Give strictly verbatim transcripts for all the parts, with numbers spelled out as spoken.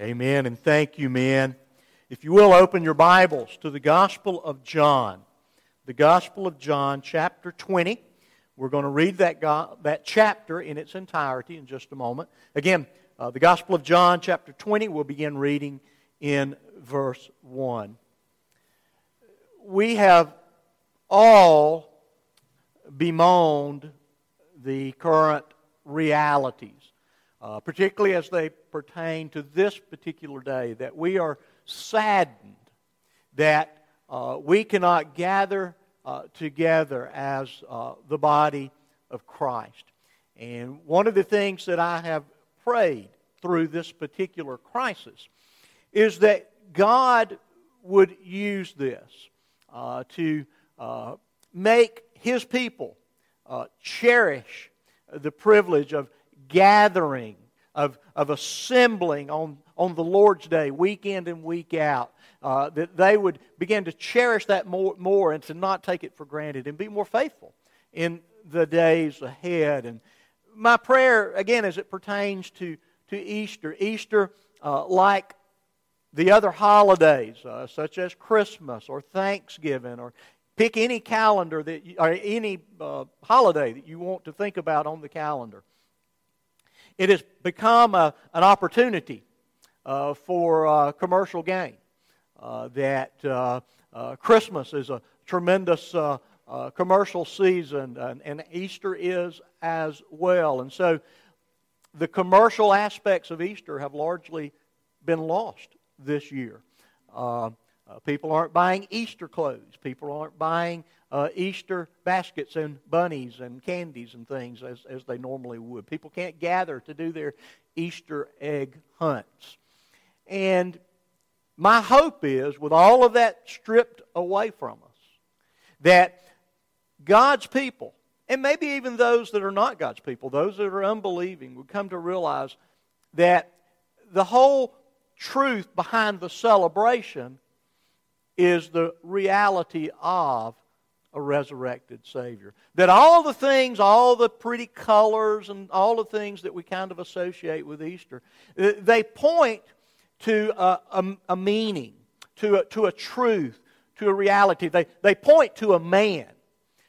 Amen, and thank you, man. If you will, open your Bibles to the Gospel of John. The Gospel of John, chapter twenty. We're going to read that go- that chapter in its entirety in just a moment. Again, uh, the Gospel of John, chapter twenty, we'll begin reading in verse one. We have all bemoaned the current realities, uh, particularly as they pertain to this particular day, that we are saddened that uh, we cannot gather uh, together as uh, the body of Christ. And one of the things that I have prayed through this particular crisis is that God would use this uh, to uh, make His people uh, cherish the privilege of gathering, of, of assembling on, on the Lord's Day, week in and week out, uh, that they would begin to cherish that more, more and to not take it for granted and be more faithful in the days ahead. And my prayer, again, as it pertains to, to Easter, Easter, uh, like the other holidays, uh, such as Christmas or Thanksgiving, or pick any calendar that you, or any uh, holiday that you want to think about on the calendar. It has become a, an opportunity uh, for uh, commercial gain. Uh, that uh, uh, Christmas is a tremendous uh, uh, commercial season, and, and Easter is as well. And so the commercial aspects of Easter have largely been lost this year. Uh, Uh, people aren't buying Easter clothes. People aren't buying uh, Easter baskets and bunnies and candies and things as, as they normally would. People can't gather to do their Easter egg hunts. And my hope is, with all of that stripped away from us, that God's people, and maybe even those that are not God's people, those that are unbelieving, would come to realize that the whole truth behind the celebration is the reality of a resurrected Savior. That all the things, all the pretty colors and all the things that we kind of associate with Easter, they point to a, a, a meaning, to a, to a truth, to a reality. They, they point to a man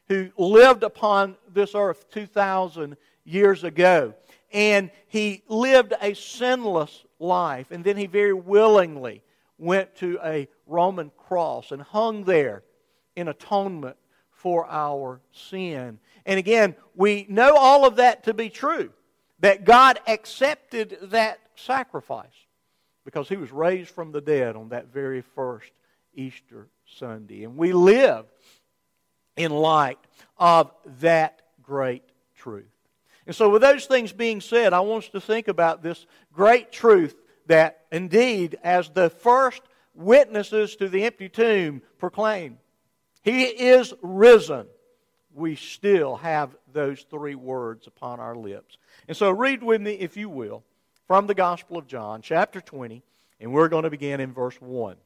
who lived upon this earth two thousand years ago. And he lived a sinless life. And then he very willingly went to a Roman cross and hung there in atonement for our sin. And again, we know all of that to be true, that God accepted that sacrifice because He was raised from the dead on that very first Easter Sunday. And we live in light of that great truth. And so with those things being said, I want us to think about this great truth that indeed, as the first witnesses to the empty tomb proclaim, He is risen, we still have those three words upon our lips. And so read with me, if you will, from the Gospel of John, chapter twenty, and we're going to begin in verse one.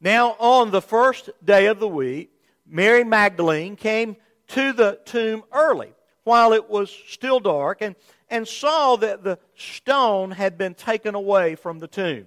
Now on the first day of the week, Mary Magdalene came to the tomb early, while it was still dark, and, and saw that the stone had been taken away from the tomb.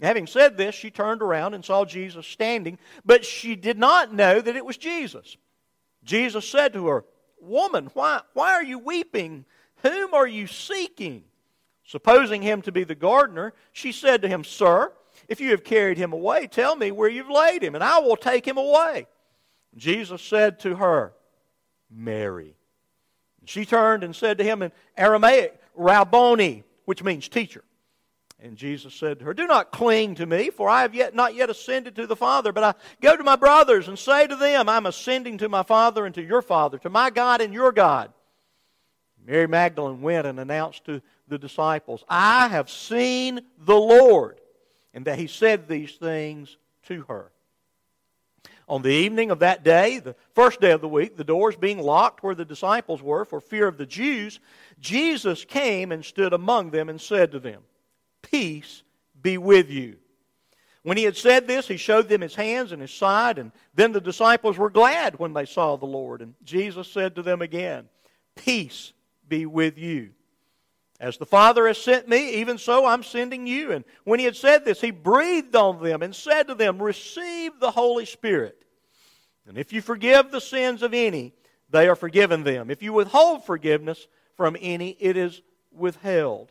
Having said this, she turned around and saw Jesus standing, but she did not know that it was Jesus. Jesus said to her, "Woman, why, why are you weeping? Whom are you seeking?" Supposing him to be the gardener, she said to him, "Sir, if you have carried him away, tell me where you've laid him, and I will take him away." Jesus said to her, "Mary." She turned and said to him in Aramaic, "Rabboni," which means teacher. And Jesus said to her, "Do not cling to me, for I have yet not yet ascended to the Father, but I go to my brothers and say to them, I'm ascending to my Father and to your Father, to my God and your God." Mary Magdalene went and announced to the disciples, "I have seen the Lord," and that he said these things to her. On the evening of that day, the first day of the week, the doors being locked where the disciples were for fear of the Jews, Jesus came and stood among them and said to them, "Peace be with you." When he had said this, he showed them his hands and his side, and then the disciples were glad when they saw the Lord. And Jesus said to them again, "Peace be with you. As the Father has sent me, even so I'm sending you." And when he had said this, he breathed on them and said to them, "Receive the Holy Spirit. And if you forgive the sins of any, they are forgiven them. If you withhold forgiveness from any, it is withheld."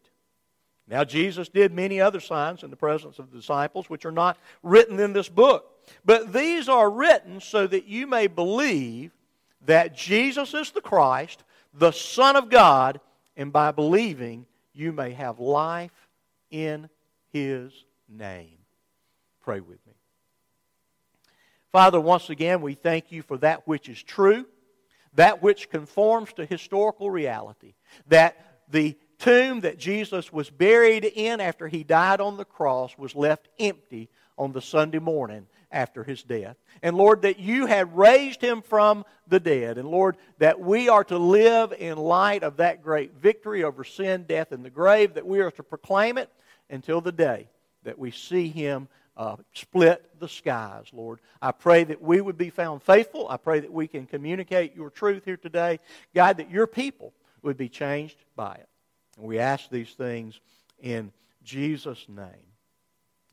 Now Jesus did many other signs in the presence of the disciples, which are not written in this book. But these are written so that you may believe that Jesus is the Christ, the Son of God, and by believing you may have life in His name. Pray with me. Father, once again, we thank you for that which is true, that which conforms to historical reality, that the tomb that Jesus was buried in after he died on the cross was left empty on the Sunday morning after his death. And Lord, that you had raised him from the dead. And Lord, that we are to live in light of that great victory over sin, death, and the grave, that we are to proclaim it until the day that we see him uh, split the skies, Lord. I pray that we would be found faithful. I pray that we can communicate your truth here today. God, that your people would be changed by it. And we ask these things in Jesus' name.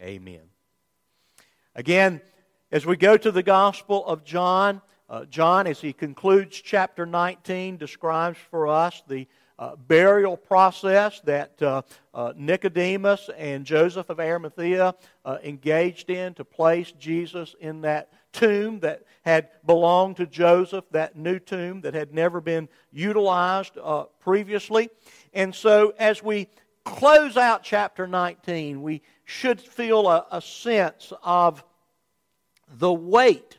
Amen. Again, as we go to the Gospel of John, uh, John, as he concludes chapter nineteen, describes for us the uh, burial process that uh, uh, Nicodemus and Joseph of Arimathea uh, engaged in to place Jesus in that tomb that had belonged to Joseph, that new tomb that had never been utilized uh, previously. And so as we close out chapter nineteen, we should feel a, a sense of the weight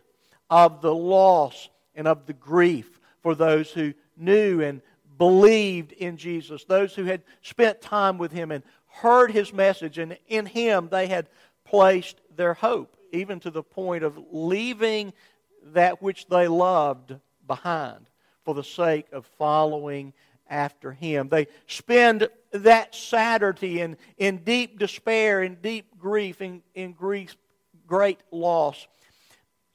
of the loss and of the grief for those who knew and believed in Jesus, those who had spent time with him and heard his message, and in him they had placed their hope, even to the point of leaving that which they loved behind for the sake of following after him. They spend that Saturday in, in deep despair, in deep grief, in, in grief, great loss.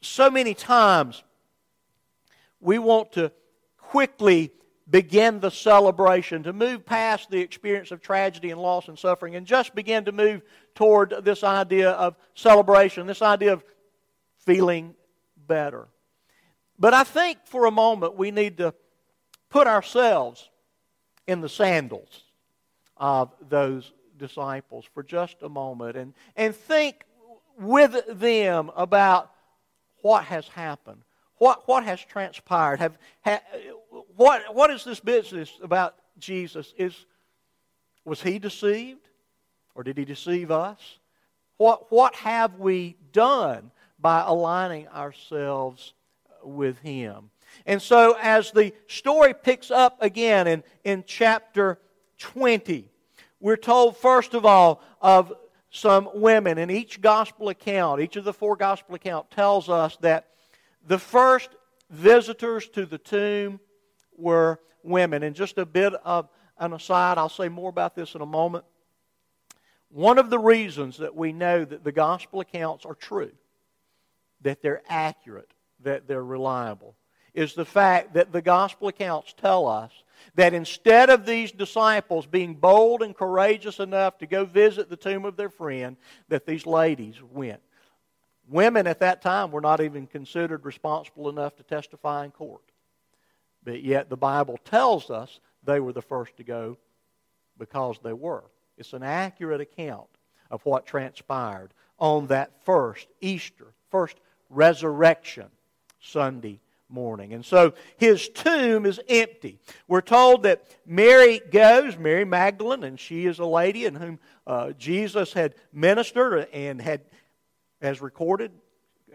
So many times we want to quickly begin the celebration, to move past the experience of tragedy and loss and suffering, and just begin to move toward this idea of celebration, this idea of feeling better. But I think for a moment we need to put ourselves in the sandals of those disciples for just a moment and, and think with them about what has happened, what what has transpired. Have, have what what is this business about Jesus? Is was he deceived, or did he deceive us? What what have we done by aligning ourselves with him? And so as the story picks up again in, in chapter twenty, we're told first of all of some women. In each gospel account, each of the four gospel accounts tells us that the first visitors to the tomb were women. And just a bit of an aside, I'll say more about this in a moment. One of the reasons that we know that the gospel accounts are true, that they're accurate, that they're reliable, is the fact that the gospel accounts tell us that instead of these disciples being bold and courageous enough to go visit the tomb of their friend, that these ladies went. Women at that time were not even considered responsible enough to testify in court. But yet the Bible tells us they were the first to go because they were. It's an accurate account of what transpired on that first Easter, first resurrection Sunday morning. And so his tomb is empty. We're told that Mary goes, Mary Magdalene, and she is a lady in whom uh, Jesus had ministered and had, as recorded,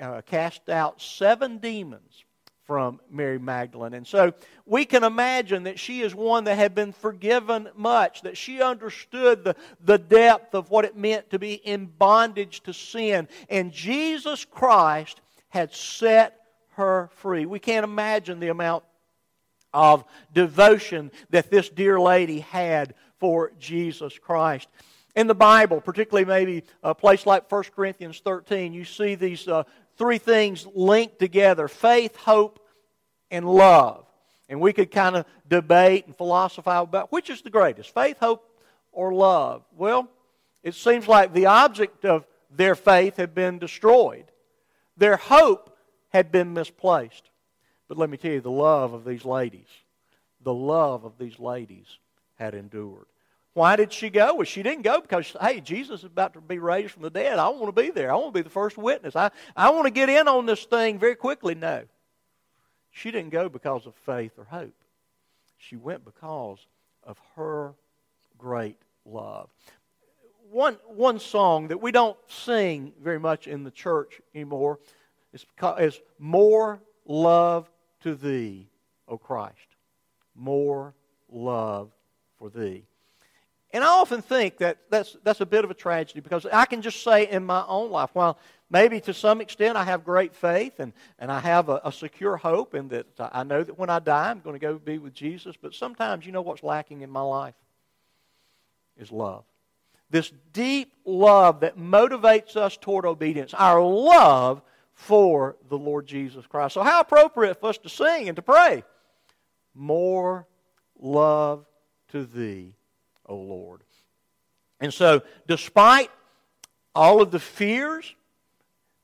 uh, cast out seven demons from Mary Magdalene. And so we can imagine that she is one that had been forgiven much, that she understood the, the depth of what it meant to be in bondage to sin. And Jesus Christ had set her free. We can't imagine the amount of devotion that this dear lady had for Jesus Christ. In the Bible, particularly maybe a place like First Corinthians thirteen, you see these uh, three things linked together: faith, hope, and love. And we could kind of debate and philosophize about which is the greatest, faith, hope, or love. Well, it seems like the object of their faith had been destroyed. Their hope had been misplaced. But let me tell you, the love of these ladies, the love of these ladies had endured. Why did she go? Well, she didn't go because, hey, Jesus is about to be raised from the dead. I want to be there. I want to be the first witness. I, I want to get in on this thing very quickly. No. She didn't go because of faith or hope. She went because of her great love. One, one song that we don't sing very much in the church anymore is, is More Love to Thee, O Christ. More love for Thee. And I often think that that's, that's a bit of a tragedy, because I can just say in my own life, while maybe to some extent I have great faith and, and I have a, a secure hope in that I know that when I die I'm going to go be with Jesus, but sometimes you know what's lacking in my life is love. This deep love that motivates us toward obedience, our love for the Lord Jesus Christ. So how appropriate for us to sing and to pray, more love to Thee, O Lord. And so, despite all of the fears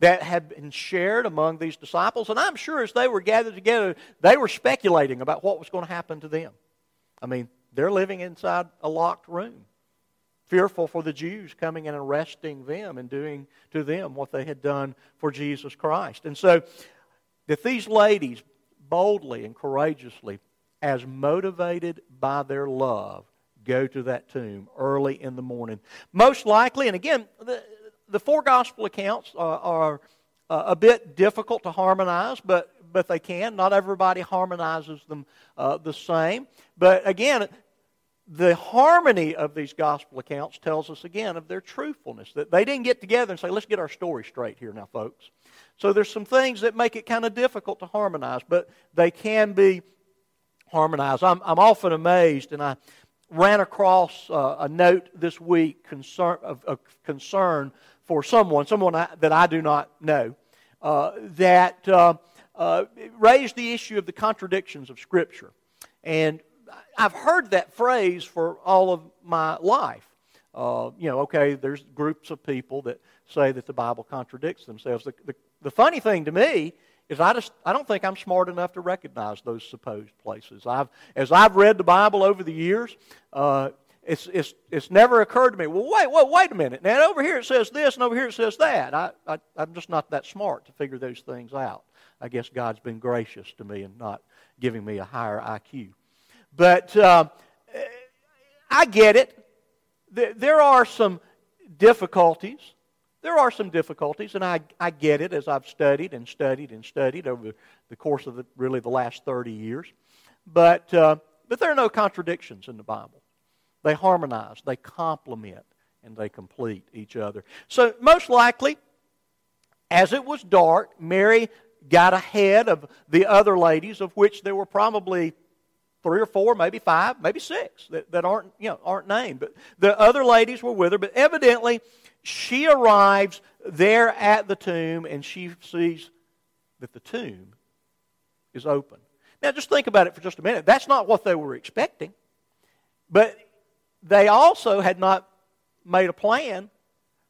that had been shared among these disciples, and I'm sure as they were gathered together, they were speculating about what was going to happen to them. I mean, they're living inside a locked room, fearful for the Jews coming and arresting them and doing to them what they had done for Jesus Christ. And so, that these ladies boldly and courageously, as motivated by their love, go to that tomb early in the morning. Most likely, and again, the, the four gospel accounts are, are a bit difficult to harmonize, but but they can. Not everybody harmonizes them uh, the same. But again, the harmony of these gospel accounts tells us again of their truthfulness, that they didn't get together and say, let's get our story straight here now, folks. So there's some things that make it kind of difficult to harmonize, but they can be harmonized. I'm, I'm often amazed, and I ran across uh, a note this week concern, of, of concern for someone, someone I, that I do not know, uh, that uh, uh, raised the issue of the contradictions of Scripture. And I've heard that phrase for all of my life. Uh, you know, okay, there's groups of people that say that the Bible contradicts themselves. The, the, the funny thing to me is I just I don't think I'm smart enough to recognize those supposed places. I've as I've read the Bible over the years, uh, it's it's it's never occurred to me. Well, wait, wait, wait a minute. Now over here it says this, and over here it says that. I, I I'm just not that smart to figure those things out. I guess God's been gracious to me and not giving me a higher I Q. But uh, I get it. There, there are some difficulties. There are some difficulties, and I, I get it as I've studied and studied and studied over the course of the, really the last thirty years. But uh, but there are no contradictions in the Bible. They harmonize, they complement, and they complete each other. So most likely, as it was dark, Mary got ahead of the other ladies, of which there were probably three or four, maybe five, maybe six that, that aren't you know aren't named. But the other ladies were with her, but evidently she arrives there at the tomb, and she sees that the tomb is open. Now, just think about it for just a minute. That's not what they were expecting. But they also had not made a plan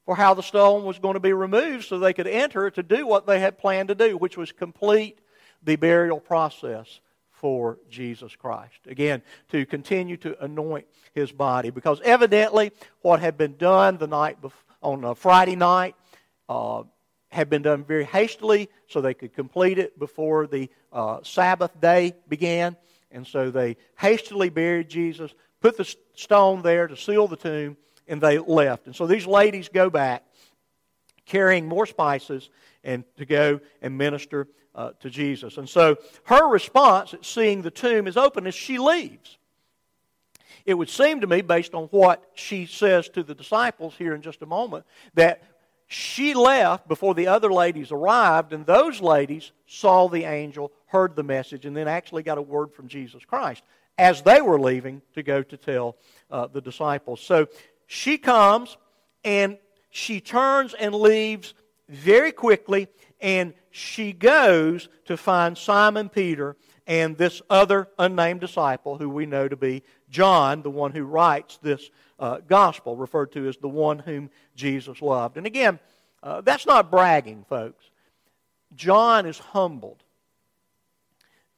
for how the stone was going to be removed so they could enter to do what they had planned to do, which was complete the burial process for Jesus Christ. Again, to continue to anoint His body. Because evidently, what had been done the night before, on a Friday night, uh, had been done very hastily so they could complete it before the uh, Sabbath day began. And so they hastily buried Jesus, put the stone there to seal the tomb, and they left. And so these ladies go back carrying more spices and to go and minister uh, to Jesus. And so her response at seeing the tomb is open is she leaves. It would seem to me, based on what she says to the disciples here in just a moment, that she left before the other ladies arrived, and those ladies saw the angel, heard the message, and then actually got a word from Jesus Christ as they were leaving to go to tell uh, the disciples. So she comes, and she turns and leaves very quickly, and she goes to find Simon Peter and this other unnamed disciple who we know to be John, the one who writes this uh, gospel, referred to as the one whom Jesus loved. And again, uh, that's not bragging, folks. John is humbled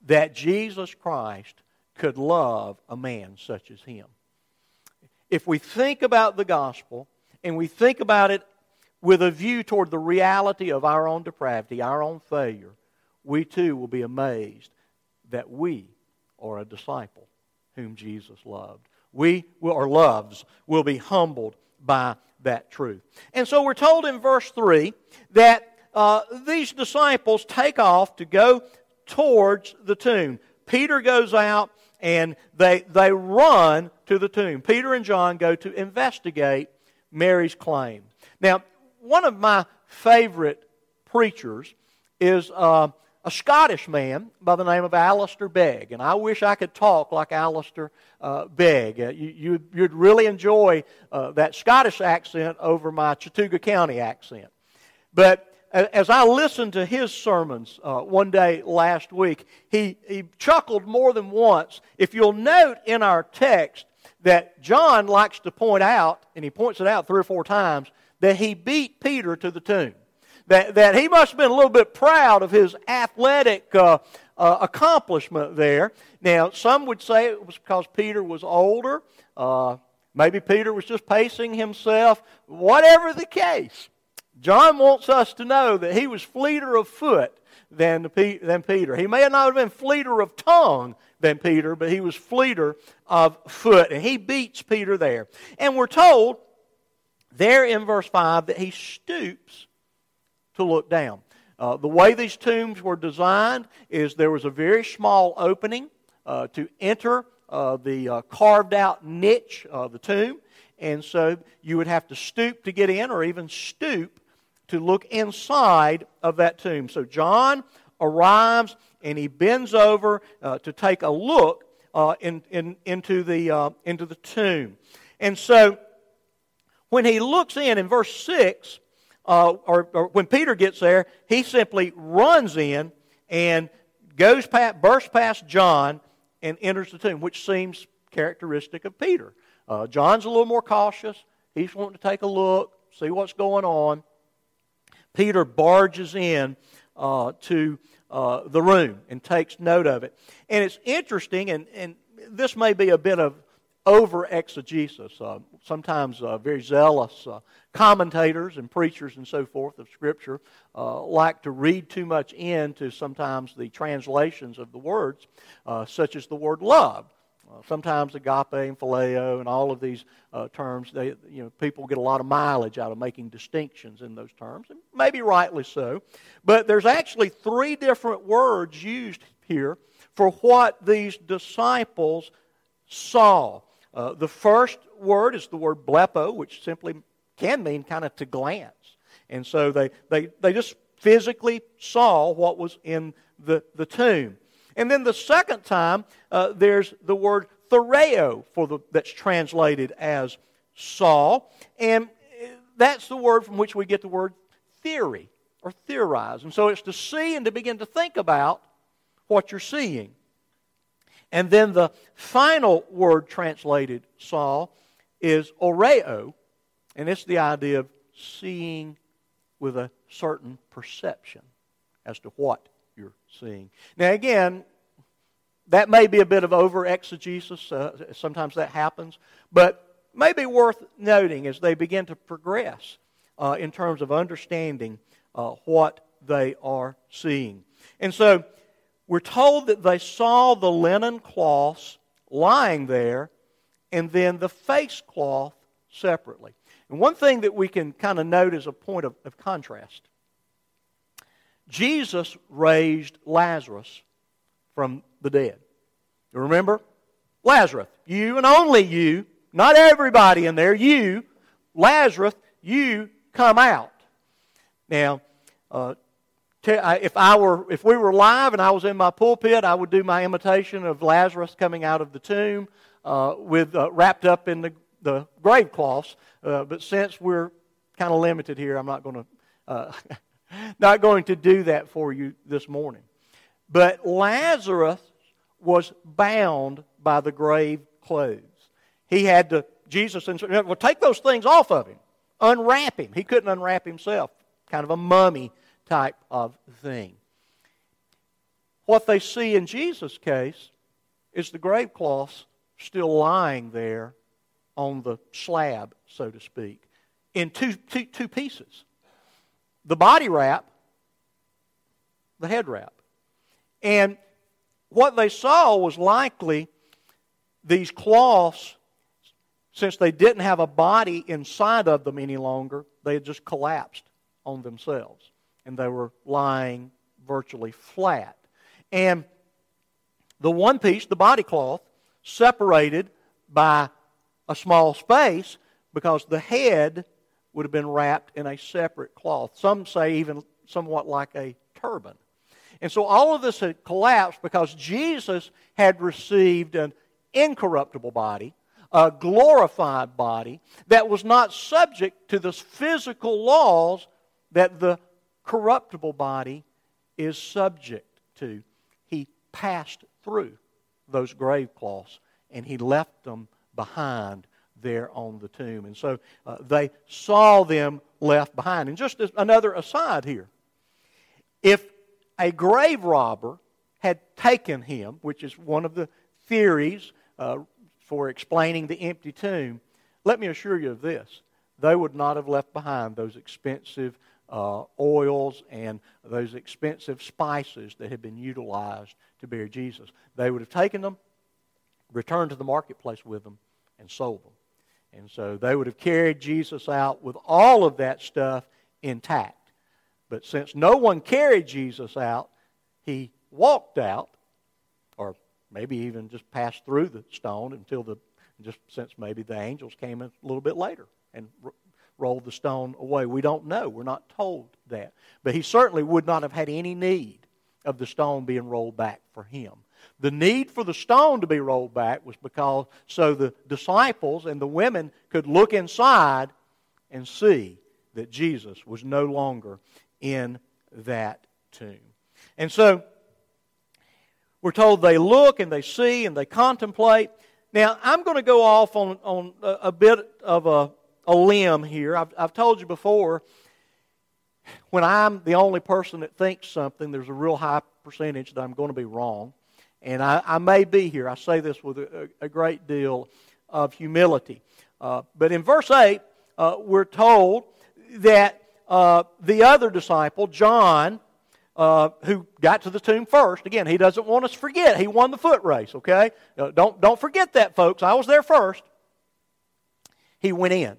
that Jesus Christ could love a man such as him. If we think about the gospel, and we think about it with a view toward the reality of our own depravity, our own failure, we too will be amazed that we are a disciple whom Jesus loved. We, or loves, will be humbled by that truth. And so we're told in verse three that uh, these disciples take off to go towards the tomb. Peter goes out and they, they run to the tomb. Peter and John go to investigate Mary's claim. Now, one of my favorite preachers is Uh, A Scottish man by the name of Alistair Begg. And I wish I could talk like Alistair uh, Begg. Uh, you, you, you'd really enjoy uh, that Scottish accent over my Chattooga County accent. But as I listened to his sermons uh, one day last week, he, he chuckled more than once. If you'll note in our text that John likes to point out, and he points it out three or four times, that he beat Peter to the tomb. That, that he must have been a little bit proud of his athletic uh, uh, accomplishment there. Now, some would say it was because Peter was older. Uh, maybe Peter was just pacing himself. Whatever the case, John wants us to know that he was fleeter of foot than, the Pe- than Peter. He may not have been fleeter of tongue than Peter, but he was fleeter of foot. And he beats Peter there. And we're told there in verse five that he stoops to look down. Uh, the way these tombs were designed is there was a very small opening uh, to enter uh, the uh, carved out niche of the tomb, and so you would have to stoop to get in or even stoop to look inside of that tomb. So John arrives and he bends over uh, to take a look uh, in, in, into the uh, into the tomb. And so when he looks in, in verse six, Uh, or, or when Peter gets there, he simply runs in and goes past, bursts past John and enters the tomb, which seems characteristic of Peter. Uh, John's a little more cautious. He's wanting to take a look, see what's going on. Peter barges in uh, to uh, the room and takes note of it. And it's interesting, and, and this may be a bit of over-exegesis. Uh, sometimes uh, very zealous uh, commentators and preachers and so forth of Scripture uh, like to read too much into sometimes the translations of the words, uh, such as the word love. Uh, sometimes agape and phileo and all of these uh, terms, they, you know, people get a lot of mileage out of making distinctions in those terms, and maybe rightly so. But there's actually three different words used here for what these disciples saw. Uh, the first word is the word blepo, which simply can mean kind of to glance. And so they, they, they just physically saw what was in the, the tomb. And then the second time, uh, there's the word thoreo, for the, that's translated as saw. And that's the word from which we get the word theory or theorize. And so it's to see and to begin to think about what you're seeing. And then the final word translated saw is oreo, and it's the idea of seeing with a certain perception as to what you're seeing. Now again, that may be a bit of over-exegesis, uh, sometimes that happens, but maybe worth noting as they begin to progress uh, in terms of understanding uh, what they are seeing. And so, we're told that they saw the linen cloths lying there and then the face cloth separately. And one thing that we can kind of note as a point of, of contrast, Jesus raised Lazarus from the dead. You remember? Lazarus, you and only you, not everybody in there, you, Lazarus, you come out. Now, uh, If I were, if we were live and I was in my pulpit, I would do my imitation of Lazarus coming out of the tomb uh, with uh, wrapped up in the, the grave cloths. Uh, but since we're kind of limited here, I'm not going to uh, not going to do that for you this morning. But Lazarus was bound by the grave clothes. He had to. Jesus instructed, well, take those things off of him, unwrap him. He couldn't unwrap himself. Kind of a mummy type of thing. What they see in Jesus' case is the grave cloths still lying there on the slab, so to speak, in two, two, two pieces. The body wrap, the head wrap. And what they saw was likely these cloths, since they didn't have a body inside of them any longer, they had just collapsed on themselves. And they were lying virtually flat. And the one piece, the body cloth, separated by a small space because the head would have been wrapped in a separate cloth. Some say even somewhat like a turban. And so all of this had collapsed because Jesus had received an incorruptible body, a glorified body that was not subject to the physical laws that the corruptible body is subject to. He passed through those grave cloths and he left them behind there on the tomb. And so uh, they saw them left behind. And just as another aside here, if a grave robber had taken him, which is one of the theories uh, for explaining the empty tomb, let me assure you of this, they would not have left behind those expensive Uh, oils and those expensive spices that had been utilized to bury Jesus. They would have taken them, returned to the marketplace with them, and sold them. And so they would have carried Jesus out with all of that stuff intact. But since no one carried Jesus out, he walked out, or maybe even just passed through the stone until the, just since maybe the angels came a little bit later and rolled the stone away. We don't know. We're not told that. But he certainly would not have had any need of the stone being rolled back for him. The need for the stone to be rolled back was because so the disciples and the women could look inside and see that Jesus was no longer in that tomb. And so we're told they look and they see and they contemplate. Now, I'm going to go off on, on a, a bit of a A limb here. I've, I've told you before, when I'm the only person that thinks something, there's a real high percentage that I'm going to be wrong. And I, I may be here. I say this with a, a great deal of humility. Uh, but in verse eight, uh, we're told that uh, the other disciple, John, uh, who got to the tomb first, again, he doesn't want us to forget. He won the foot race, okay? Uh, don't, don't forget that, folks. I was there first. He went in.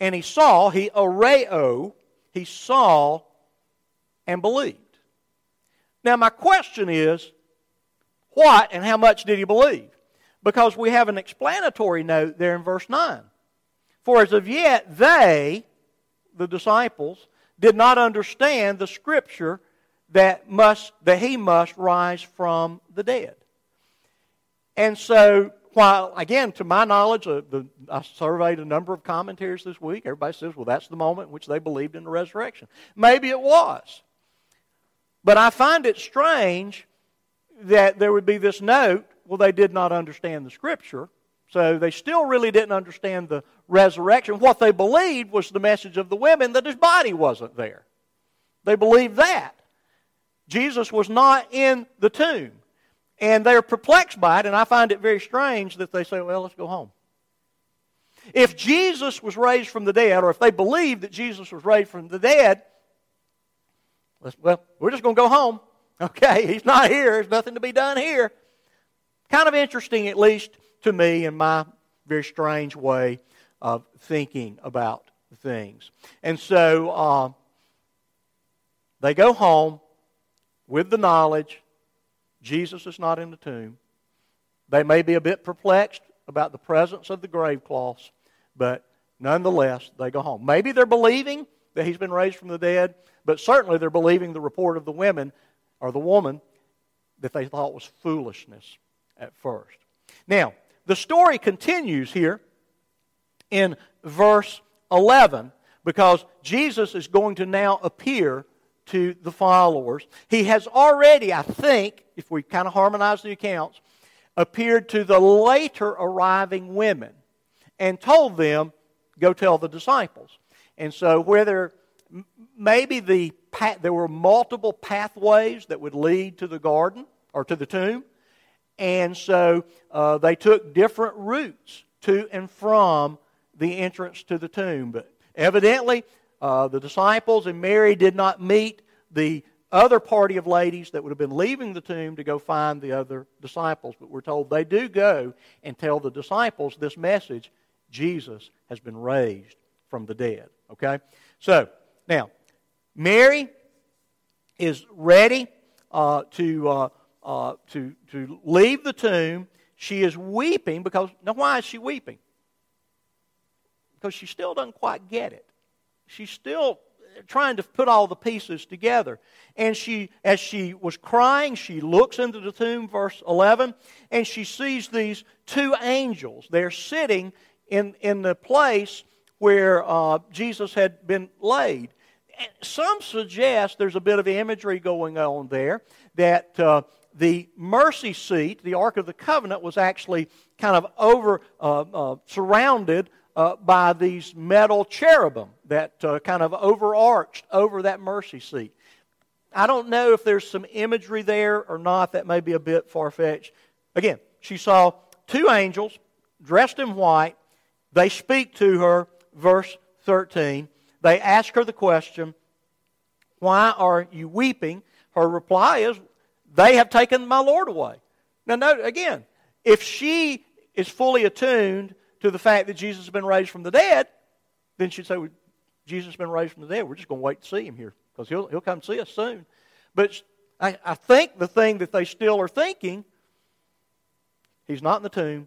And he saw, he areo, he saw and believed. Now my question is, what and how much did he believe? Because we have an explanatory note there in verse nine. For as of yet they, the disciples, did not understand the scripture that must that he must rise from the dead. And so, while, again, to my knowledge, uh, the, I surveyed a number of commentaries this week. Everybody says, well, that's the moment in which they believed in the resurrection. Maybe it was. But I find it strange that there would be this note, well, they did not understand the Scripture, so they still really didn't understand the resurrection. What they believed was the message of the women that his body wasn't there. They believed that. Jesus was not in the tomb. And they're perplexed by it, and I find it very strange that they say, well, let's go home. If Jesus was raised from the dead, or if they believed that Jesus was raised from the dead, let's, well, we're just going to go home. Okay, he's not here. There's nothing to be done here. Kind of interesting, at least to me, in my very strange way of thinking about things. And so uh, they go home with the knowledge Jesus is not in the tomb. They may be a bit perplexed about the presence of the grave cloths, but nonetheless, they go home. Maybe they're believing that he's been raised from the dead, but certainly they're believing the report of the women, or the woman, that they thought was foolishness at first. Now, the story continues here in verse eleven, because Jesus is going to now appear to the followers. He has already, I think, if we kind of harmonize the accounts, appeared to the later arriving women and told them, go tell the disciples. And so whether maybe the there were multiple pathways that would lead to the garden or to the tomb, and so uh, they took different routes to and from the entrance to the tomb. But evidently, Uh, the disciples and Mary did not meet the other party of ladies that would have been leaving the tomb to go find the other disciples. But we're told they do go and tell the disciples this message, Jesus has been raised from the dead. Okay? So, now, Mary is ready uh, to, uh, uh, to, to leave the tomb. She is weeping because, now why is she weeping? Because she still doesn't quite get it. She's still trying to put all the pieces together. And she, as she was crying, she looks into the tomb, verse eleven, and she sees these two angels. They're sitting in, in the place where uh, Jesus had been laid. And some suggest there's a bit of imagery going on there, that uh, the mercy seat, the Ark of the Covenant, was actually kind of over uh, uh, surrounded Uh, by these metal cherubim that uh, kind of overarched over that mercy seat. I don't know if there's some imagery there or not. That may be a bit far-fetched. Again, she saw two angels dressed in white. They speak to her, verse thirteen. They ask her the question, why are you weeping? Her reply is, they have taken my Lord away. Now, note, again, if she is fully attuned to the fact that Jesus has been raised from the dead, then she'd say, well, Jesus has been raised from the dead. We're just going to wait to see him here because he'll, he'll come see us soon. But I, I think the thing that they still are thinking, he's not in the tomb.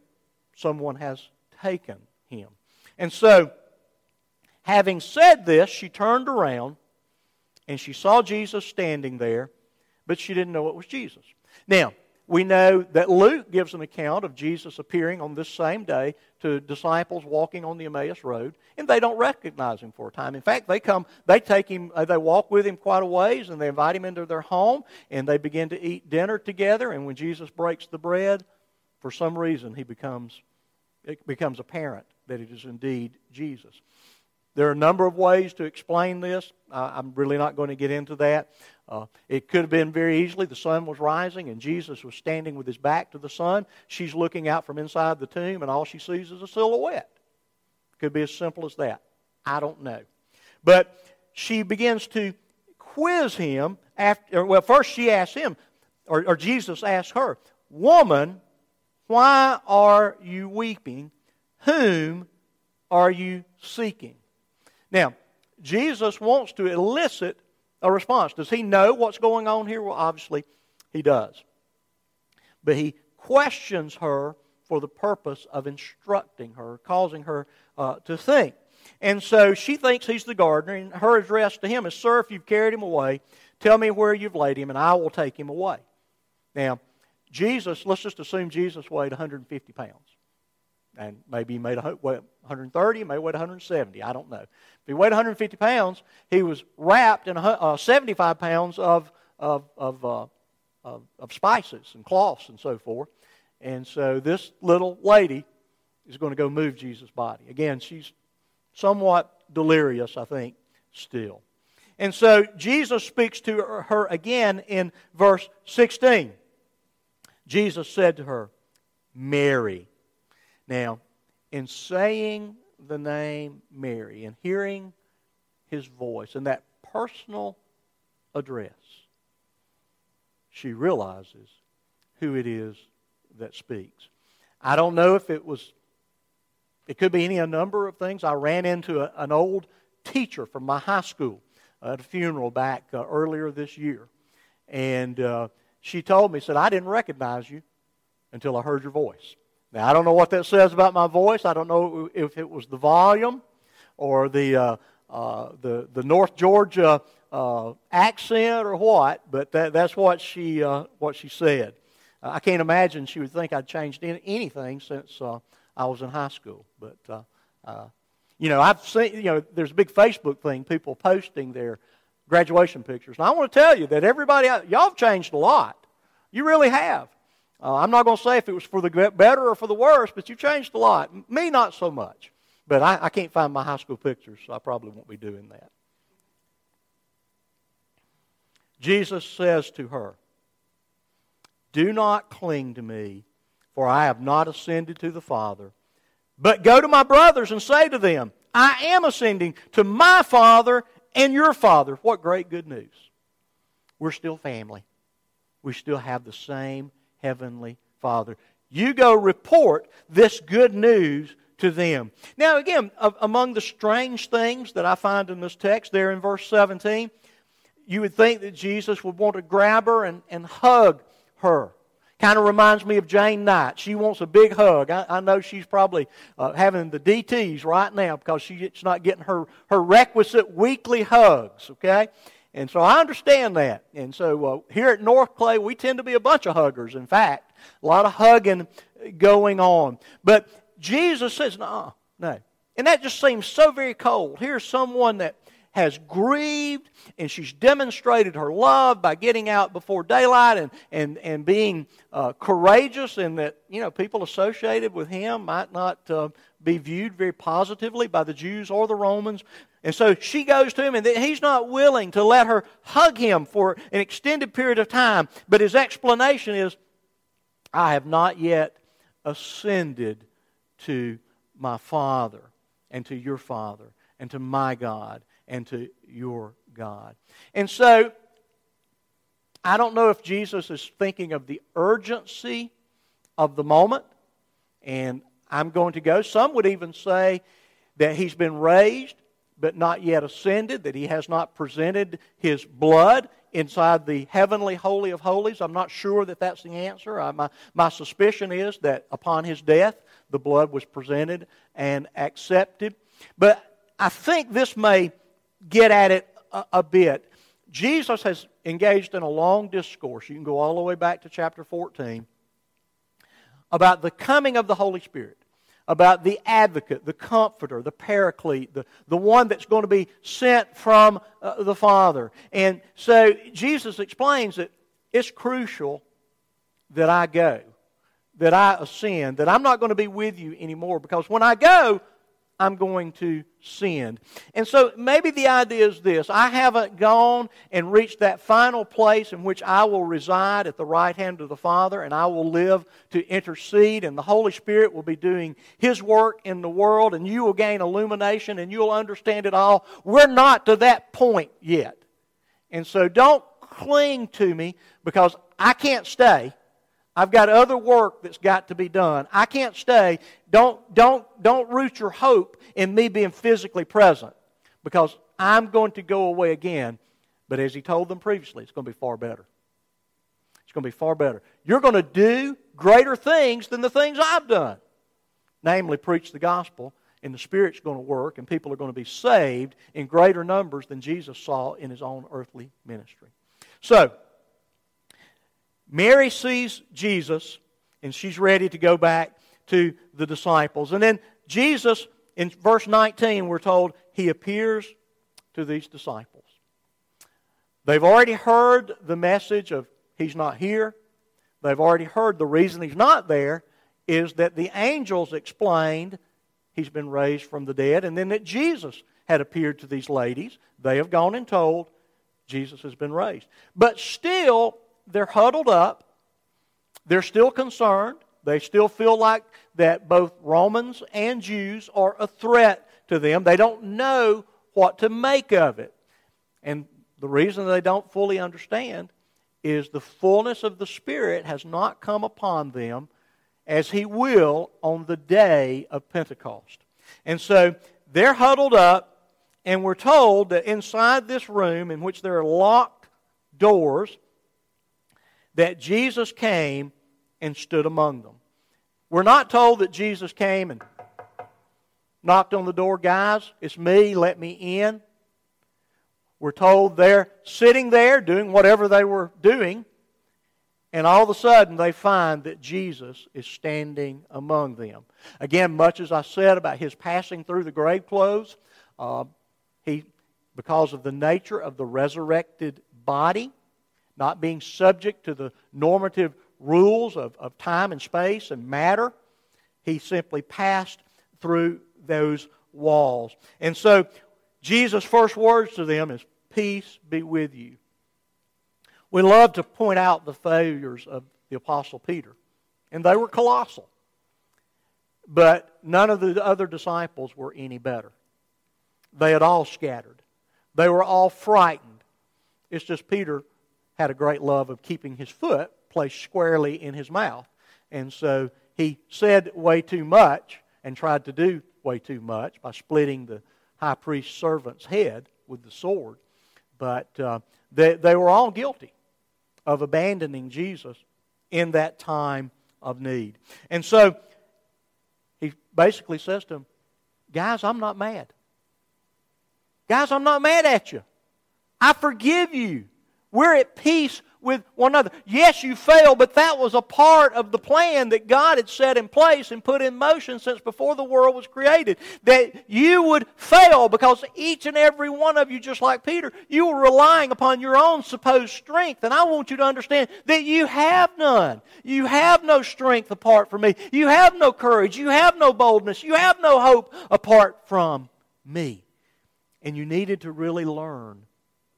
Someone has taken him. And so, having said this, she turned around and she saw Jesus standing there, but she didn't know it was Jesus. Now, we know that Luke gives an account of Jesus appearing on this same day to disciples walking on the Emmaus Road, and they don't recognize him for a time. In fact, they come, they take him, they walk with him quite a ways, and they invite him into their home, and they begin to eat dinner together. And when Jesus breaks the bread, for some reason, he becomes it becomes apparent that it is indeed Jesus. There are a number of ways to explain this. Uh, I'm really not going to get into that. Uh, it could have been very easily the sun was rising and Jesus was standing with his back to the sun. She's looking out from inside the tomb and all she sees is a silhouette. Could be as simple as that. I don't know. But she begins to quiz him. After, well, first she asks him, or, or Jesus asks her, "Woman, why are you weeping? Whom are you seeking?" Now, Jesus wants to elicit a response. Does he know what's going on here? Well, obviously, he does. But he questions her for the purpose of instructing her, causing her uh, to think. And so she thinks he's the gardener, and her address to him is, "Sir, if you've carried him away, tell me where you've laid him, and I will take him away." Now, Jesus, let's just assume Jesus weighed one hundred fifty pounds. And maybe he made a, one hundred thirty, he may weigh one hundred seventy, I don't know. If he weighed one hundred fifty pounds, he was wrapped in uh, seventy-five pounds of of of, uh, of of spices and cloths and so forth. And so this little lady is going to go move Jesus' body. Again, she's somewhat delirious, I think, still. And so Jesus speaks to her again in verse sixteen. Jesus said to her, "Mary." Now, in saying the name Mary and hearing his voice and that personal address, she realizes who it is that speaks. I don't know if it was, it could be any a number of things. I ran into a, an old teacher from my high school at a funeral back uh, earlier this year. And uh, she told me, said, "I didn't recognize you until I heard your voice." Now, I don't know what that says about my voice. I don't know if it was the volume or the uh, uh, the, the North Georgia uh, accent or what, but that, that's what she uh, what she said. Uh, I can't imagine she would think I'd changed in, anything since uh, I was in high school. But uh, uh, you know, I've seen you know there's a big Facebook thing, people posting their graduation pictures, and I want to tell you that everybody, y'all have changed a lot. You really have. Uh, I'm not going to say if it was for the better or for the worse, but you changed a lot. Me, not so much. But I, I can't find my high school pictures, so I probably won't be doing that. Jesus says to her, "Do not cling to me, for I have not ascended to the Father. But go to my brothers and say to them, I am ascending to my Father and your Father." What great good news. We're still family. We still have the same Heavenly Father. You go report this good news to them. Now again, among the strange things that I find in this text there in verse seventeen, you would think that Jesus would want to grab her and, and hug her. Kind of reminds me of Jane Knight. She wants a big hug. I, I know she's probably uh, having the D Ts right now because she's not getting her, her requisite weekly hugs, okay? And so I understand that. And so uh, here at North Clay, we tend to be a bunch of huggers, in fact. A lot of hugging going on. But Jesus says, no, no. And that just seems so very cold. Here's someone that has grieved, and she's demonstrated her love by getting out before daylight and, and, and being uh, courageous, and that, you know, people associated with him might not uh, be viewed very positively by the Jews or the Romans. And so she goes to him, and he's not willing to let her hug him for an extended period of time. But his explanation is, "I have not yet ascended to my Father and to your Father and to my God and to your God." And so I don't know if Jesus is thinking of the urgency of the moment, and I'm going to go. Some would even say that he's been raised but not yet ascended, that he has not presented his blood inside the heavenly holy of holies. I'm not sure that that's the answer. I, my, my suspicion is that upon his death, the blood was presented and accepted. But I think this may get at it a, a bit. Jesus has engaged in a long discourse. You can go all the way back to chapter fourteen about the coming of the Holy Spirit, about the advocate, the comforter, the paraclete, the, the one that's going to be sent from uh, the Father. And so Jesus explains that it's crucial that I go, that I ascend, that I'm not going to be with you anymore, because when I go, I'm going to send. And so maybe the idea is this: I haven't gone and reached that final place in which I will reside at the right hand of the Father, and I will live to intercede, and the Holy Spirit will be doing His work in the world, and you will gain illumination, and you'll understand it all. We're not to that point yet. And so don't cling to me because I can't stay. I've got other work that's got to be done. I can't stay. Don't, don't, don't root your hope in me being physically present because I'm going to go away again. But as he told them previously, it's going to be far better. It's going to be far better. You're going to do greater things than the things I've done. Namely, preach the gospel, and the Spirit's going to work, and people are going to be saved in greater numbers than Jesus saw in His own earthly ministry. So, Mary sees Jesus, and she's ready to go back to the disciples. And then Jesus, in verse nineteen, we're told, He appears to these disciples. They've already heard the message of He's not here. They've already heard the reason He's not there is that the angels explained He's been raised from the dead, and then that Jesus had appeared to these ladies. They have gone and told Jesus has been raised. But still, they're huddled up. They're still concerned. They still feel like that both Romans and Jews are a threat to them. They don't know what to make of it. And the reason they don't fully understand is the fullness of the Spirit has not come upon them as He will on the day of Pentecost. And so they're huddled up, and we're told that inside this room in which there are locked doors, that Jesus came and stood among them. We're not told that Jesus came and knocked on the door, guys, it's me, let me in. We're told they're sitting there doing whatever they were doing, and all of a sudden they find that Jesus is standing among them. Again, much as I said about His passing through the grave clothes, uh, he, because of the nature of the resurrected body, not being subject to the normative rules of, of time and space and matter, He simply passed through those walls. And so Jesus' first words to them is, "Peace be with you." We love to point out the failures of the Apostle Peter, and they were colossal. But none of the other disciples were any better. They had all scattered. They were all frightened. It's just Peter had a great love of keeping his foot placed squarely in his mouth. And so he said way too much and tried to do way too much by splitting the high priest's servant's head with the sword. But uh, they, they were all guilty of abandoning Jesus in that time of need. And so he basically says to them, guys, I'm not mad. Guys, I'm not mad at you. I forgive you. We're at peace with one another. Yes, you failed, but that was a part of the plan that God had set in place and put in motion since before the world was created. That you would fail because each and every one of you, just like Peter, you were relying upon your own supposed strength. And I want you to understand that you have none. You have no strength apart from me. You have no courage. You have no boldness. You have no hope apart from me. And you needed to really learn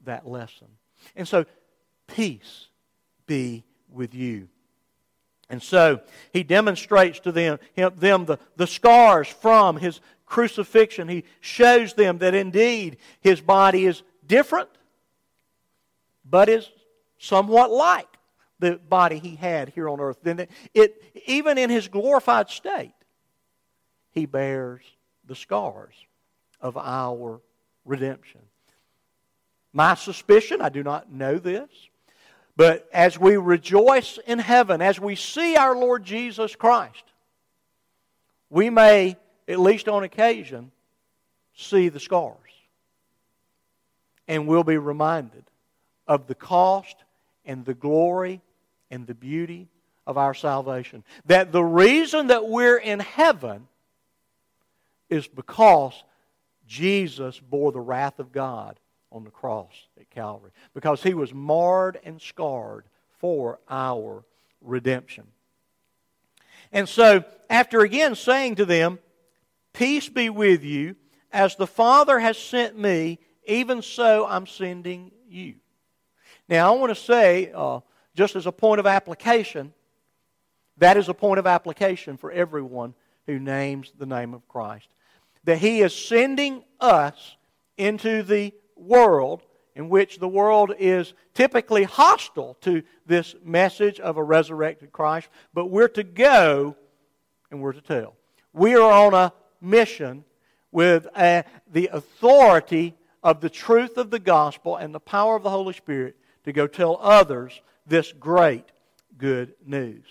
that lesson. And so, peace be with you. And so, he demonstrates to them, them the, the scars from His crucifixion. He shows them that indeed His body is different, but is somewhat like the body He had here on earth. Then it, it, even in His glorified state, He bears the scars of our redemption. My suspicion, I do not know this, but as we rejoice in heaven, as we see our Lord Jesus Christ, we may, at least on occasion, see the scars. And we'll be reminded of the cost and the glory and the beauty of our salvation. That the reason that we're in heaven is because Jesus bore the wrath of God on the cross at Calvary, because He was marred and scarred for our redemption. And so, after again saying to them, Peace be with you. As the Father has sent me, even so I'm sending you. Now, I want to say, uh, just as a point of application, that is a point of application for everyone who names the name of Christ. That He is sending us into the world in which the world is typically hostile to this message of a resurrected Christ, but we're to go and we're to tell. We are on a mission with a, the authority of the truth of the gospel and the power of the Holy Spirit to go tell others this great good news.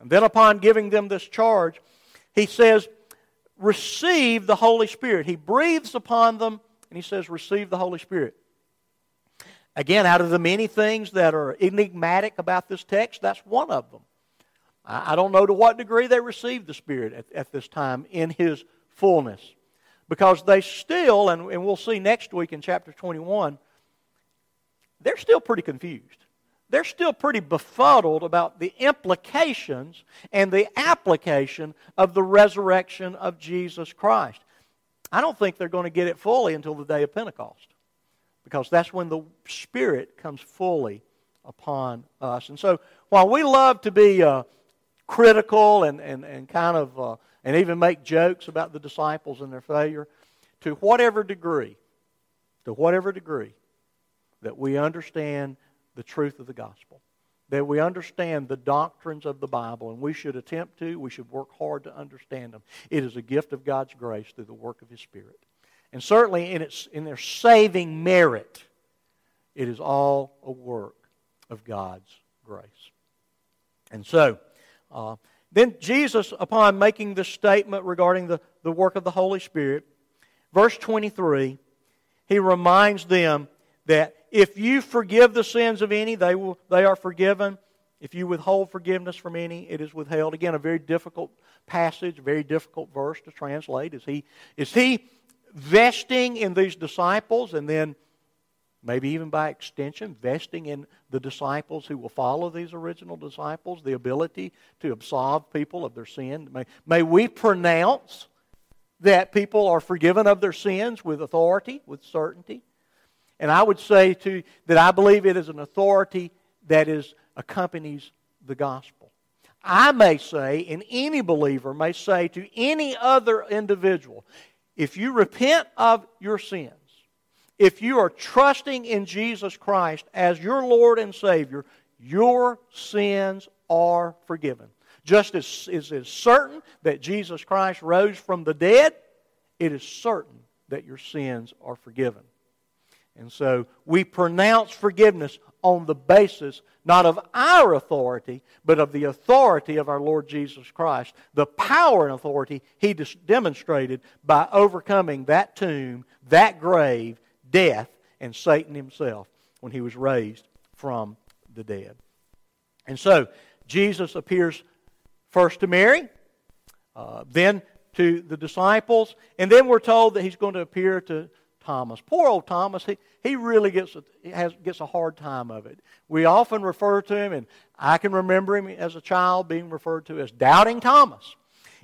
And then upon giving them this charge, He says, receive the Holy Spirit. He breathes upon them and He says, receive the Holy Spirit. Again, out of the many things that are enigmatic about this text, that's one of them. I don't know to what degree they received the Spirit at, at this time in His fullness. Because they still, and, and we'll see next week in chapter twenty-one, they're still pretty confused. They're still pretty befuddled about the implications and the application of the resurrection of Jesus Christ. I don't think they're going to get it fully until the day of Pentecost. Because that's when the Spirit comes fully upon us. And so, while we love to be uh, critical and, and, and kind of, uh, and even make jokes about the disciples and their failure, to whatever degree, to whatever degree, that we understand the truth of the gospel, that we understand the doctrines of the Bible, and we should attempt to, we should work hard to understand them. It is a gift of God's grace through the work of His Spirit. And certainly in its in their saving merit, it is all a work of God's grace. And so, uh, then Jesus, upon making this statement regarding the, the work of the Holy Spirit, verse twenty-three, He reminds them that if you forgive the sins of any, they will they are forgiven. If you withhold forgiveness from any, it is withheld. Again, a very difficult passage, very difficult verse to translate. Is he is he vesting in these disciples, and then maybe even by extension, vesting in the disciples who will follow these original disciples, the ability to absolve people of their sin? May, may we pronounce that people are forgiven of their sins with authority, with certainty? And I would say too that I believe it is an authority that is accompanies the gospel. I may say, and any believer may say to any other individual, if you repent of your sins, if you are trusting in Jesus Christ as your Lord and Savior, your sins are forgiven. Just as it is certain that Jesus Christ rose from the dead, it is certain that your sins are forgiven. And so we pronounce forgiveness on the basis not of our authority, but of the authority of our Lord Jesus Christ, the power and authority He dis- demonstrated by overcoming that tomb, that grave, death, and Satan himself when He was raised from the dead. And so Jesus appears first to Mary, uh, then to the disciples, and then we're told that He's going to appear to Thomas. Poor old Thomas, he, he really gets a, has, gets a hard time of it. We often refer to him, and I can remember him as a child being referred to as Doubting Thomas.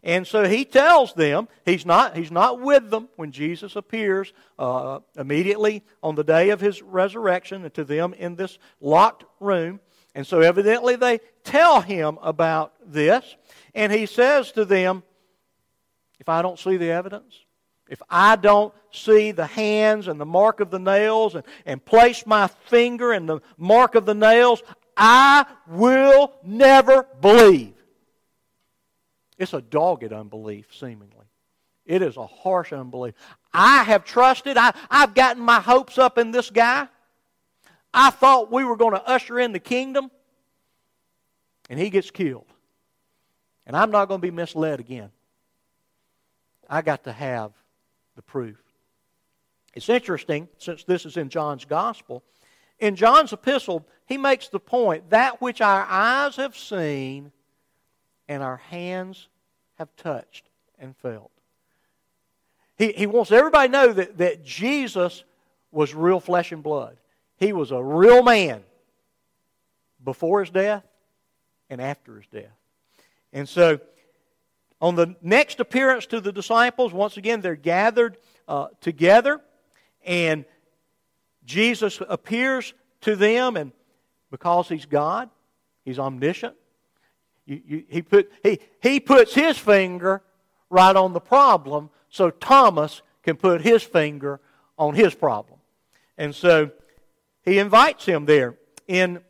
And so he tells them, he's not, he's not with them when Jesus appears uh, immediately on the day of His resurrection to them in this locked room. And so evidently they tell him about this, and he says to them, if I don't see the evidence, if I don't see the hands and the mark of the nails and, and place my finger in the mark of the nails, I will never believe. It's a dogged unbelief, seemingly. It is a harsh unbelief. I have trusted. I, I've gotten my hopes up in this guy. I thought we were going to usher in the kingdom. And he gets killed. And I'm not going to be misled again. I got to have the proof. It's interesting, since this is in John's Gospel, in John's epistle, he makes the point, that which our eyes have seen and our hands have touched and felt. He, he wants everybody to know that, that Jesus was real flesh and blood. He was a real man before His death and after His death. And so On the next appearance to the disciples, once again, they're gathered uh, together, and Jesus appears to them, and because He's God, He's omniscient, you, you, he, put, he, he puts His finger right on the problem so Thomas can put his finger on his problem. And so He invites him there. In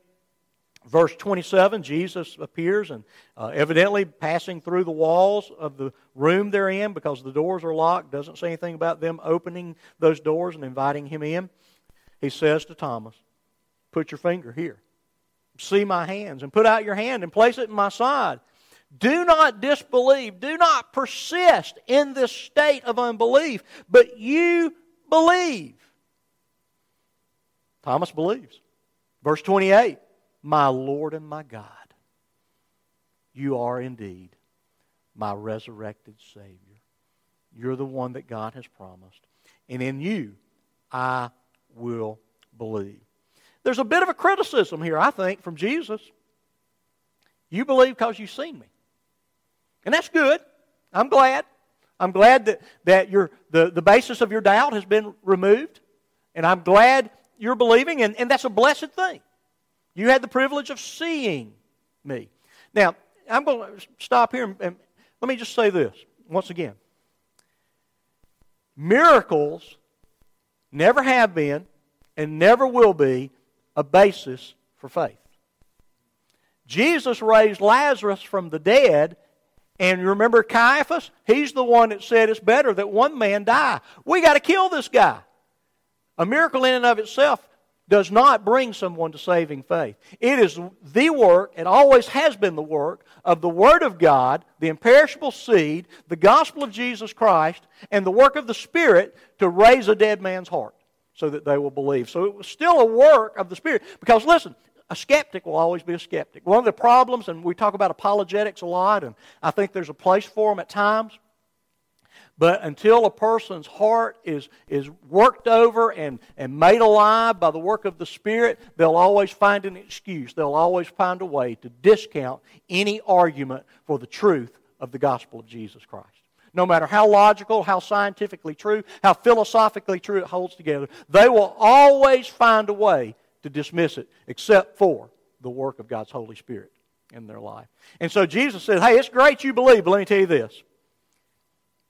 verse twenty-seven, Jesus appears, and uh, evidently passing through the walls of the room they're in, because the doors are locked, doesn't say anything about them opening those doors and inviting Him in. He says to Thomas, "Put your finger here. See my hands, and put out your hand and place it in my side. Do not disbelieve. Do not persist in this state of unbelief, but you believe." Thomas believes. Verse twenty-eight, "My Lord and my God, you are indeed my resurrected Savior. You're the one that God has promised. And in you, I will believe." There's a bit of a criticism here, I think, from Jesus. You believe because you've seen me. And that's good. I'm glad. I'm glad that, that your, the, the basis of your doubt has been removed. And I'm glad you're believing, and, and that's a blessed thing. You had the privilege of seeing me. Now, I'm going to stop here, and, and let me just say this once again. Miracles never have been and never will be a basis for faith. Jesus raised Lazarus from the dead, and you remember Caiaphas? He's the one that said it's better that one man die. We got to kill this guy. A miracle in and of itself does not bring someone to saving faith. It is the work, and always has been the work, of the Word of God, the imperishable seed, the gospel of Jesus Christ, and the work of the Spirit to raise a dead man's heart so that they will believe. So it was still a work of the Spirit. Because listen, a skeptic will always be a skeptic. One of the problems, and we talk about apologetics a lot, and I think there's a place for them at times, but until a person's heart is, is worked over and, and made alive by the work of the Spirit, they'll always find an excuse. They'll always find a way to discount any argument for the truth of the gospel of Jesus Christ. No matter how logical, how scientifically true, how philosophically true it holds together, they will always find a way to dismiss it, except for the work of God's Holy Spirit in their life. And so Jesus said, hey, it's great you believe, but let me tell you this.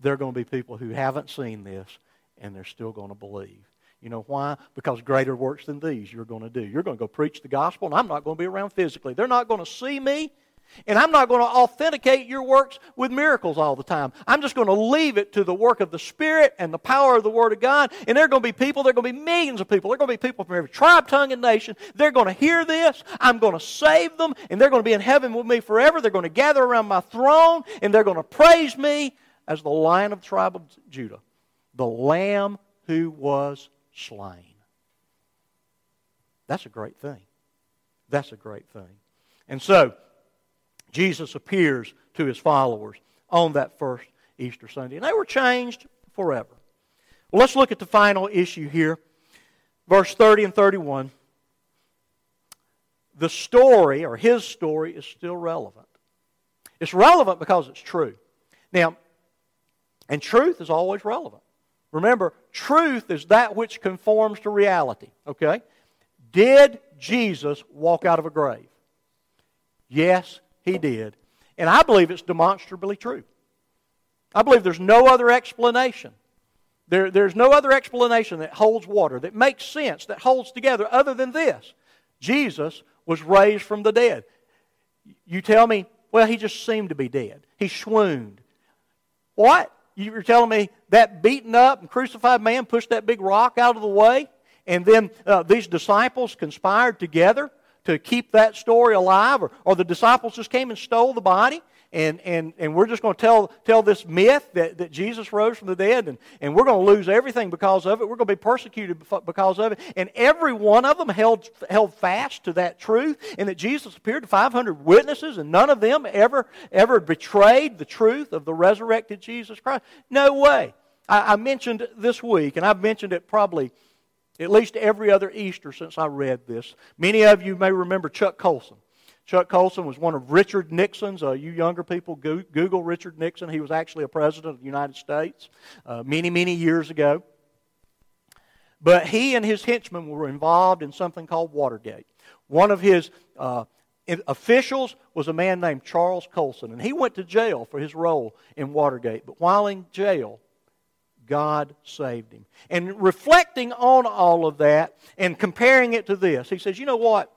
There are going to be people who haven't seen this, and they're still going to believe. You know why? Because greater works than these you're going to do. You're going to go preach the gospel, and I'm not going to be around physically. They're not going to see me, and I'm not going to authenticate your works with miracles all the time. I'm just going to leave it to the work of the Spirit and the power of the Word of God, and there are going to be people, there are going to be millions of people, there are going to be people from every tribe, tongue, and nation. They're going to hear this. I'm going to save them, and they're going to be in heaven with me forever. They're going to gather around my throne, and they're going to praise me as the Lion of the tribe of Judah, the Lamb who was slain. That's a great thing. That's a great thing. And so, Jesus appears to His followers on that first Easter Sunday, and they were changed forever. Well, let's look at the final issue here. Verse thirty and thirty-one. The story, or His story, is still relevant. It's relevant because it's true. Now, and truth is always relevant. Remember, truth is that which conforms to reality. Okay? Did Jesus walk out of a grave? Yes, He did. And I believe it's demonstrably true. I believe there's no other explanation. There, there's no other explanation that holds water, that makes sense, that holds together other than this. Jesus was raised from the dead. You tell me, well, He just seemed to be dead. He swooned. What? You're telling me that beaten up and crucified man pushed that big rock out of the way, and then uh, these disciples conspired together to keep that story alive, or, or the disciples just came and stole the body, and, and, and we're just going to tell tell this myth that, that Jesus rose from the dead, and, and we're going to lose everything because of it. We're going to be persecuted because of it. And every one of them held, held fast to that truth, and that Jesus appeared to five hundred witnesses, and none of them ever, ever betrayed the truth of the resurrected Jesus Christ. No way. I, I mentioned this week, and I've mentioned it probably at least every other Easter since I read this. Many of you may remember Chuck Colson. Chuck Colson was one of Richard Nixon's. Uh, you younger people, go- Google Richard Nixon. He was actually a president of the United States uh, many, many years ago. But he and his henchmen were involved in something called Watergate. One of his uh, officials was a man named Charles Colson, and he went to jail for his role in Watergate. But while in jail, God saved him. And reflecting on all of that and comparing it to this, he says, you know what?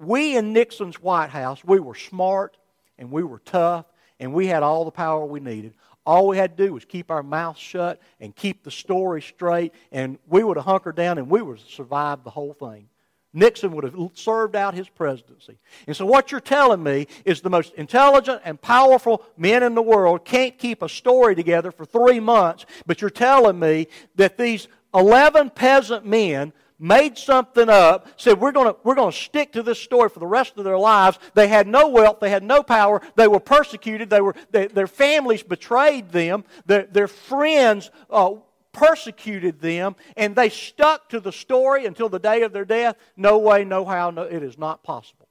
We in Nixon's White House, we were smart and we were tough and we had all the power we needed. All we had to do was keep our mouths shut and keep the story straight, and we would have hunkered down and we would have survived the whole thing. Nixon would have served out his presidency. And so what you're telling me is the most intelligent and powerful men in the world can't keep a story together for three months, but you're telling me that these eleven peasant men made something up, said we're going to we're going to stick to this story for the rest of their lives. They had no wealth, they had no power, they were persecuted, they were they, their families betrayed them, their, their friends uh, persecuted them, and they stuck to the story until the day of their death. No way, no how, no, it is not possible.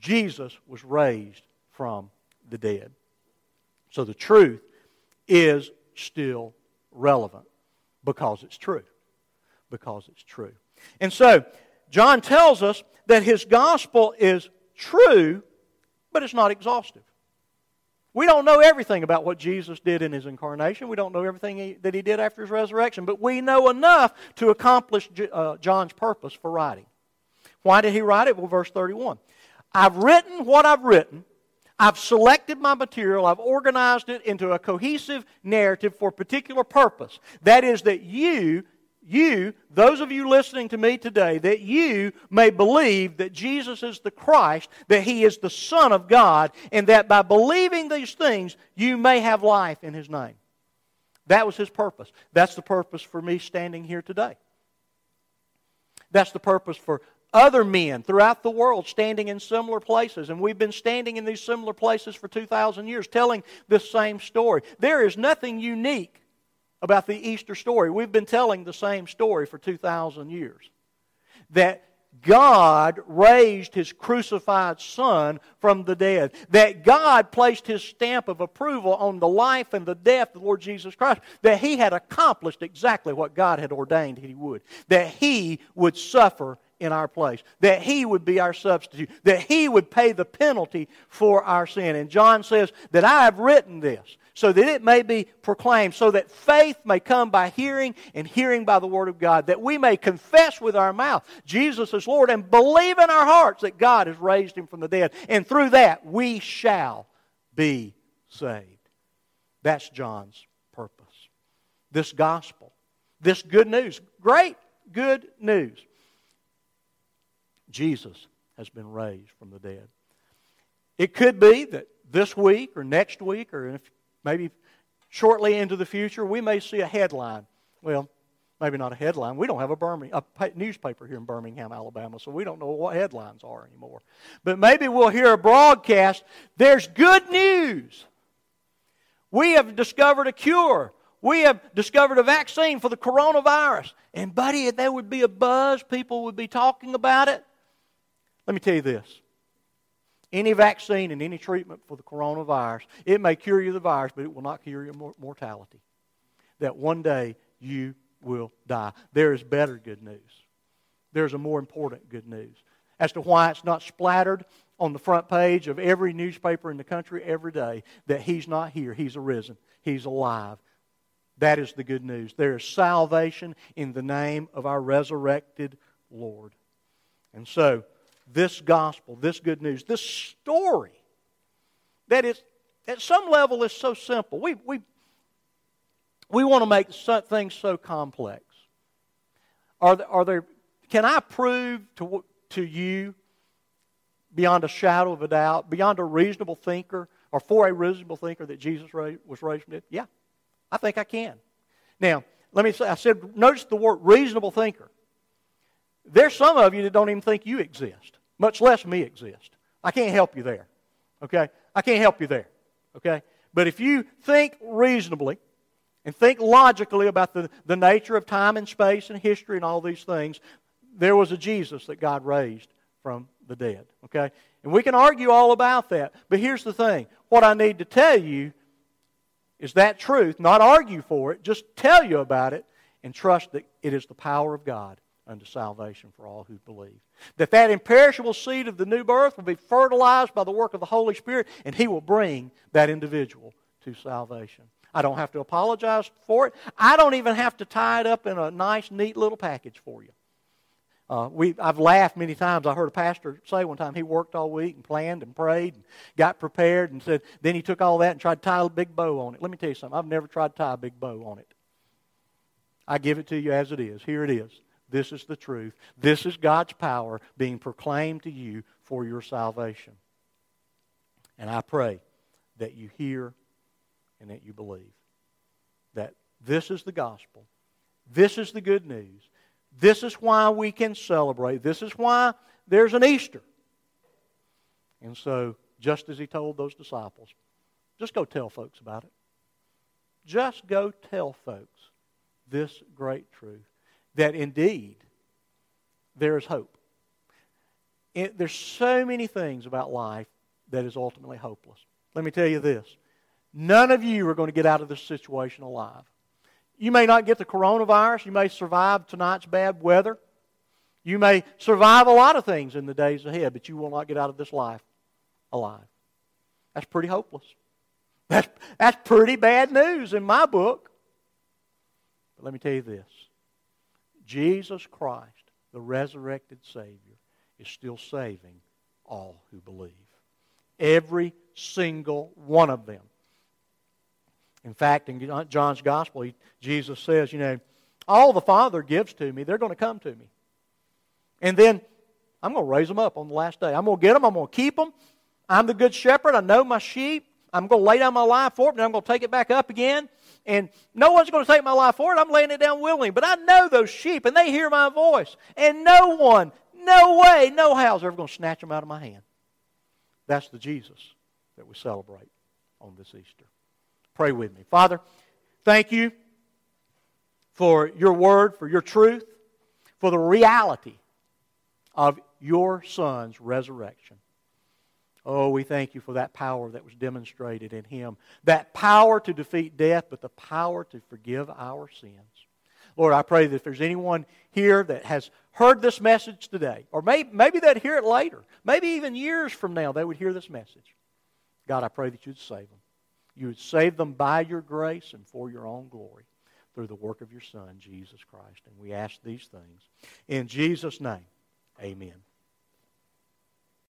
Jesus was raised from the dead. So the truth is still relevant because it's true. Because it's true. And so, John tells us that his gospel is true, but it's not exhaustive. We don't know everything about what Jesus did in his incarnation. We don't know everything he, that he did after his resurrection, but we know enough to accomplish uh, John's purpose for writing. Why did he write it? Well, verse thirty-one. I've written what I've written. I've selected my material. I've organized it into a cohesive narrative for a particular purpose. That is that you... You, those of you listening to me today, that you may believe that Jesus is the Christ, that He is the Son of God, and that by believing these things, you may have life in His name. That was His purpose. That's the purpose for me standing here today. That's the purpose for other men throughout the world standing in similar places, and we've been standing in these similar places for two thousand years, telling this same story. There is nothing unique about the Easter story. We've been telling the same story for two thousand years. That God raised His crucified Son from the dead. That God placed His stamp of approval on the life and the death of the Lord Jesus Christ. That He had accomplished exactly what God had ordained He would. That He would suffer in our place. That He would be our substitute. That He would pay the penalty for our sin. And John says that I have written this, so that it may be proclaimed, so that faith may come by hearing, and hearing by the Word of God, that we may confess with our mouth Jesus is Lord, and believe in our hearts that God has raised Him from the dead, and through that we shall be saved. That's John's purpose. This gospel, this good news, great good news. Jesus has been raised from the dead. It could be that this week, or next week, or in a few maybe shortly into the future, we may see a headline. Well, maybe not a headline. We don't have a, Birmingham, a newspaper here in Birmingham, Alabama, so we don't know what headlines are anymore. But maybe we'll hear a broadcast. There's good news. We have discovered a cure. We have discovered a vaccine for the coronavirus. And buddy, there would be a buzz. People would be talking about it. Let me tell you this. Any vaccine and any treatment for the coronavirus, it may cure you the virus, but it will not cure your mor- mortality. That one day you will die. There is better good news. There's a more important good news. As to why it's not splattered on the front page of every newspaper in the country every day, that He's not here, He's arisen, He's alive. That is the good news. There is salvation in the name of our resurrected Lord. And so, this gospel, this good news, this story that is, at some level, is so simple. We we we want to make things so complex. Are there, are there? Can I prove to to you beyond a shadow of a doubt, beyond a reasonable thinker, or for a reasonable thinker, that Jesus was raised from the dead? Yeah, I think I can. Now, let me say. I said, notice the word reasonable thinker. There's some of you that don't even think you exist, much less me exist. I can't help you there, okay? I can't help you there, okay? But if you think reasonably and think logically about the, the nature of time and space and history and all these things, there was a Jesus that God raised from the dead. Okay? And we can argue all about that. But here's the thing. What I need to tell you is that truth, not argue for it, just tell you about it, and trust that it is the power of God unto salvation for all who believe. That that imperishable seed of the new birth will be fertilized by the work of the Holy Spirit, and He will bring that individual to salvation. I don't have to apologize for it. I don't even have to tie it up in a nice, neat little package for you. Uh, we, I've laughed many times. I heard a pastor say one time he worked all week and planned and prayed and got prepared and said, then he took all that and tried to tie a big bow on it. Let me tell you something. I've never tried to tie a big bow on it. I give it to you as it is. Here it is. This is the truth. This is God's power being proclaimed to you for your salvation. And I pray that you hear and that you believe that this is the gospel. This is the good news. This is why we can celebrate. This is why there's an Easter. And so, just as He told those disciples, just go tell folks about it. Just go tell folks this great truth, that indeed there is hope. It, there's so many things about life that is ultimately hopeless. Let me tell you this. None of you are going to get out of this situation alive. You may not get the coronavirus. You may survive tonight's bad weather. You may survive a lot of things in the days ahead, but you will not get out of this life alive. That's pretty hopeless. That's, that's pretty bad news in my book. But let me tell you this. Jesus Christ, the resurrected Savior, is still saving all who believe. Every single one of them. In fact, in John's Gospel, he, Jesus says, you know, all the Father gives to me, they're going to come to me. And then I'm going to raise them up on the last day. I'm going to get them. I'm going to keep them. I'm the good shepherd. I know my sheep. I'm going to lay down my life for it, and I'm going to take it back up again. And no one's going to take my life for it. I'm laying it down willingly. But I know those sheep, and they hear my voice. And no one, no way, no how is ever going to snatch them out of my hand. That's the Jesus that we celebrate on this Easter. Pray with me. Father, thank you for your word, for your truth, for the reality of your Son's resurrection. Oh, we thank you for that power that was demonstrated in Him. That power to defeat death, but the power to forgive our sins. Lord, I pray that if there's anyone here that has heard this message today, or maybe, maybe they'd hear it later, maybe even years from now they would hear this message. God, I pray that you'd save them. You would save them by your grace and for your own glory through the work of your Son, Jesus Christ. And we ask these things in Jesus' name, amen.